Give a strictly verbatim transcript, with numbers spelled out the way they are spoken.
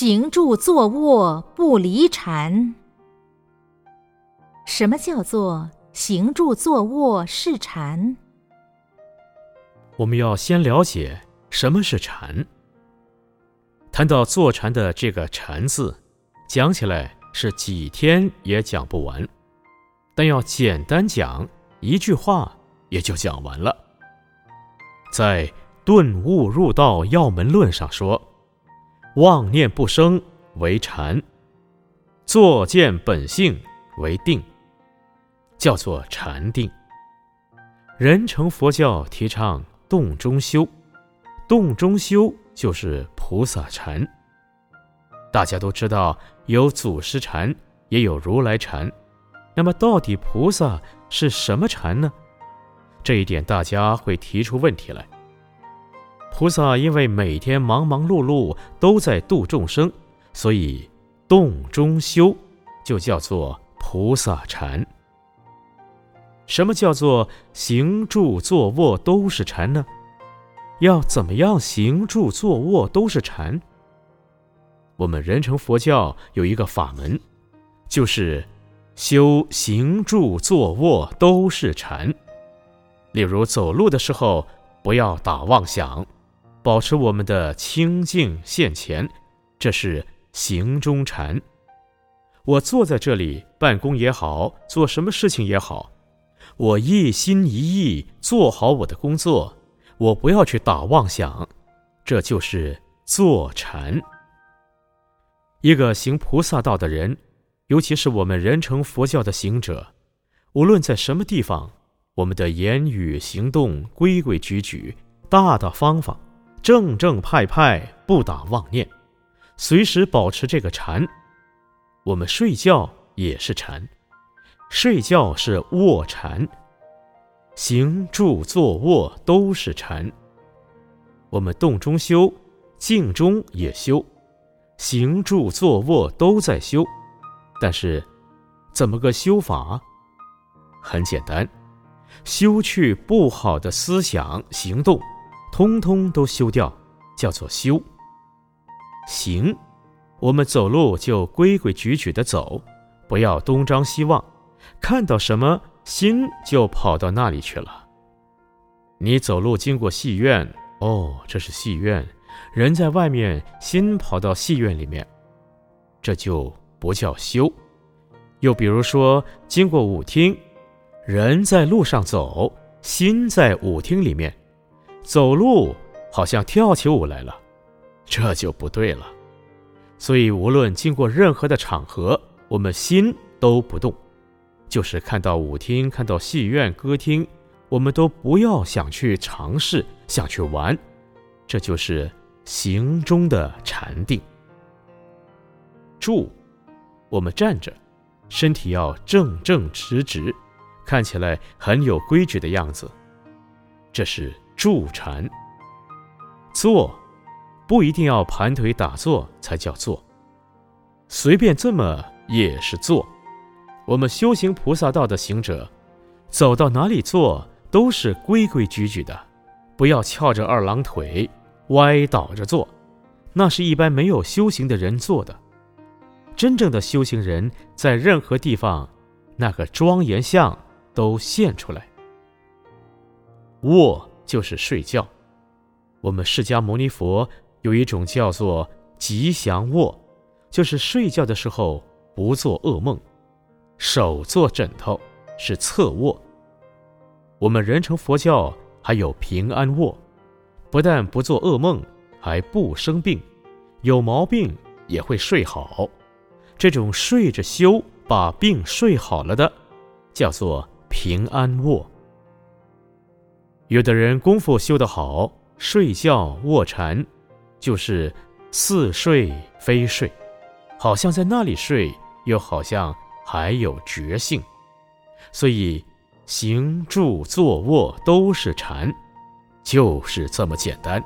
行住坐卧不离禅。什么叫做行住坐卧是禅？我们要先了解什么是禅。谈到坐禅的这个禅字，讲起来是几天也讲不完，但要简单讲，一句话也就讲完了。在《顿悟入道要门论》上说，妄念不生为禅，坐见本性为定，叫做禅定。人成佛教提倡动中修，动中修就是菩萨禅。大家都知道有祖师禅，也有如来禅，那么到底菩萨是什么禅呢？这一点大家会提出问题来。菩萨因为每天忙忙碌碌都在度众生，所以动中修就叫做菩萨禅。什么叫做行住坐卧都是禅呢？要怎么样行住坐卧都是禅？我们人成佛教有一个法门，就是修行住坐卧都是禅。例如走路的时候不要打妄想，保持我们的清净现前，这是行中禅。我坐在这里办公也好，做什么事情也好，我一心一意做好我的工作，我不要去打妄想，这就是坐禅。一个行菩萨道的人，尤其是我们人成佛教的行者，无论在什么地方，我们的言语行动规规矩矩，大大方方，正正派派，不打妄念，随时保持这个禅。我们睡觉也是禅，睡觉是卧禅，行住坐卧都是禅。我们动中修，静中也修，行住坐卧都在修。但是怎么个修法？很简单，修去不好的思想行动，通通都修掉，叫做修。行，我们走路就规规矩矩地走，不要东张西望，看到什么心就跑到那里去了。你走路经过戏院，哦，这是戏院，人在外面，心跑到戏院里面，这就不叫修。又比如说经过舞厅，人在路上走，心在舞厅里面，走路好像跳起舞来了，这就不对了。所以无论经过任何的场合，我们心都不动，就是看到舞厅，看到戏院、歌厅，我们都不要想去尝试，想去玩，这就是行中的禅定。住，我们站着，身体要正正直直，看起来很有规矩的样子，这是住禅。坐，不一定要盘腿打坐才叫坐，随便这么也是坐。我们修行菩萨道的行者，走到哪里坐都是规规矩矩的，不要翘着二郎腿歪倒着坐，那是一般没有修行的人做的。真正的修行人在任何地方，那个庄严相都现出来。卧就是睡觉，我们释迦牟尼佛有一种叫做吉祥卧，就是睡觉的时候不做噩梦，手做枕头是侧卧。我们人成佛教还有平安卧，不但不做噩梦，还不生病，有毛病也会睡好。这种睡着修把病睡好了的，叫做平安卧。有的人功夫修得好，睡觉卧禅，就是似睡非睡，好像在那里睡，又好像还有觉性。所以行住坐卧都是禅，就是这么简单。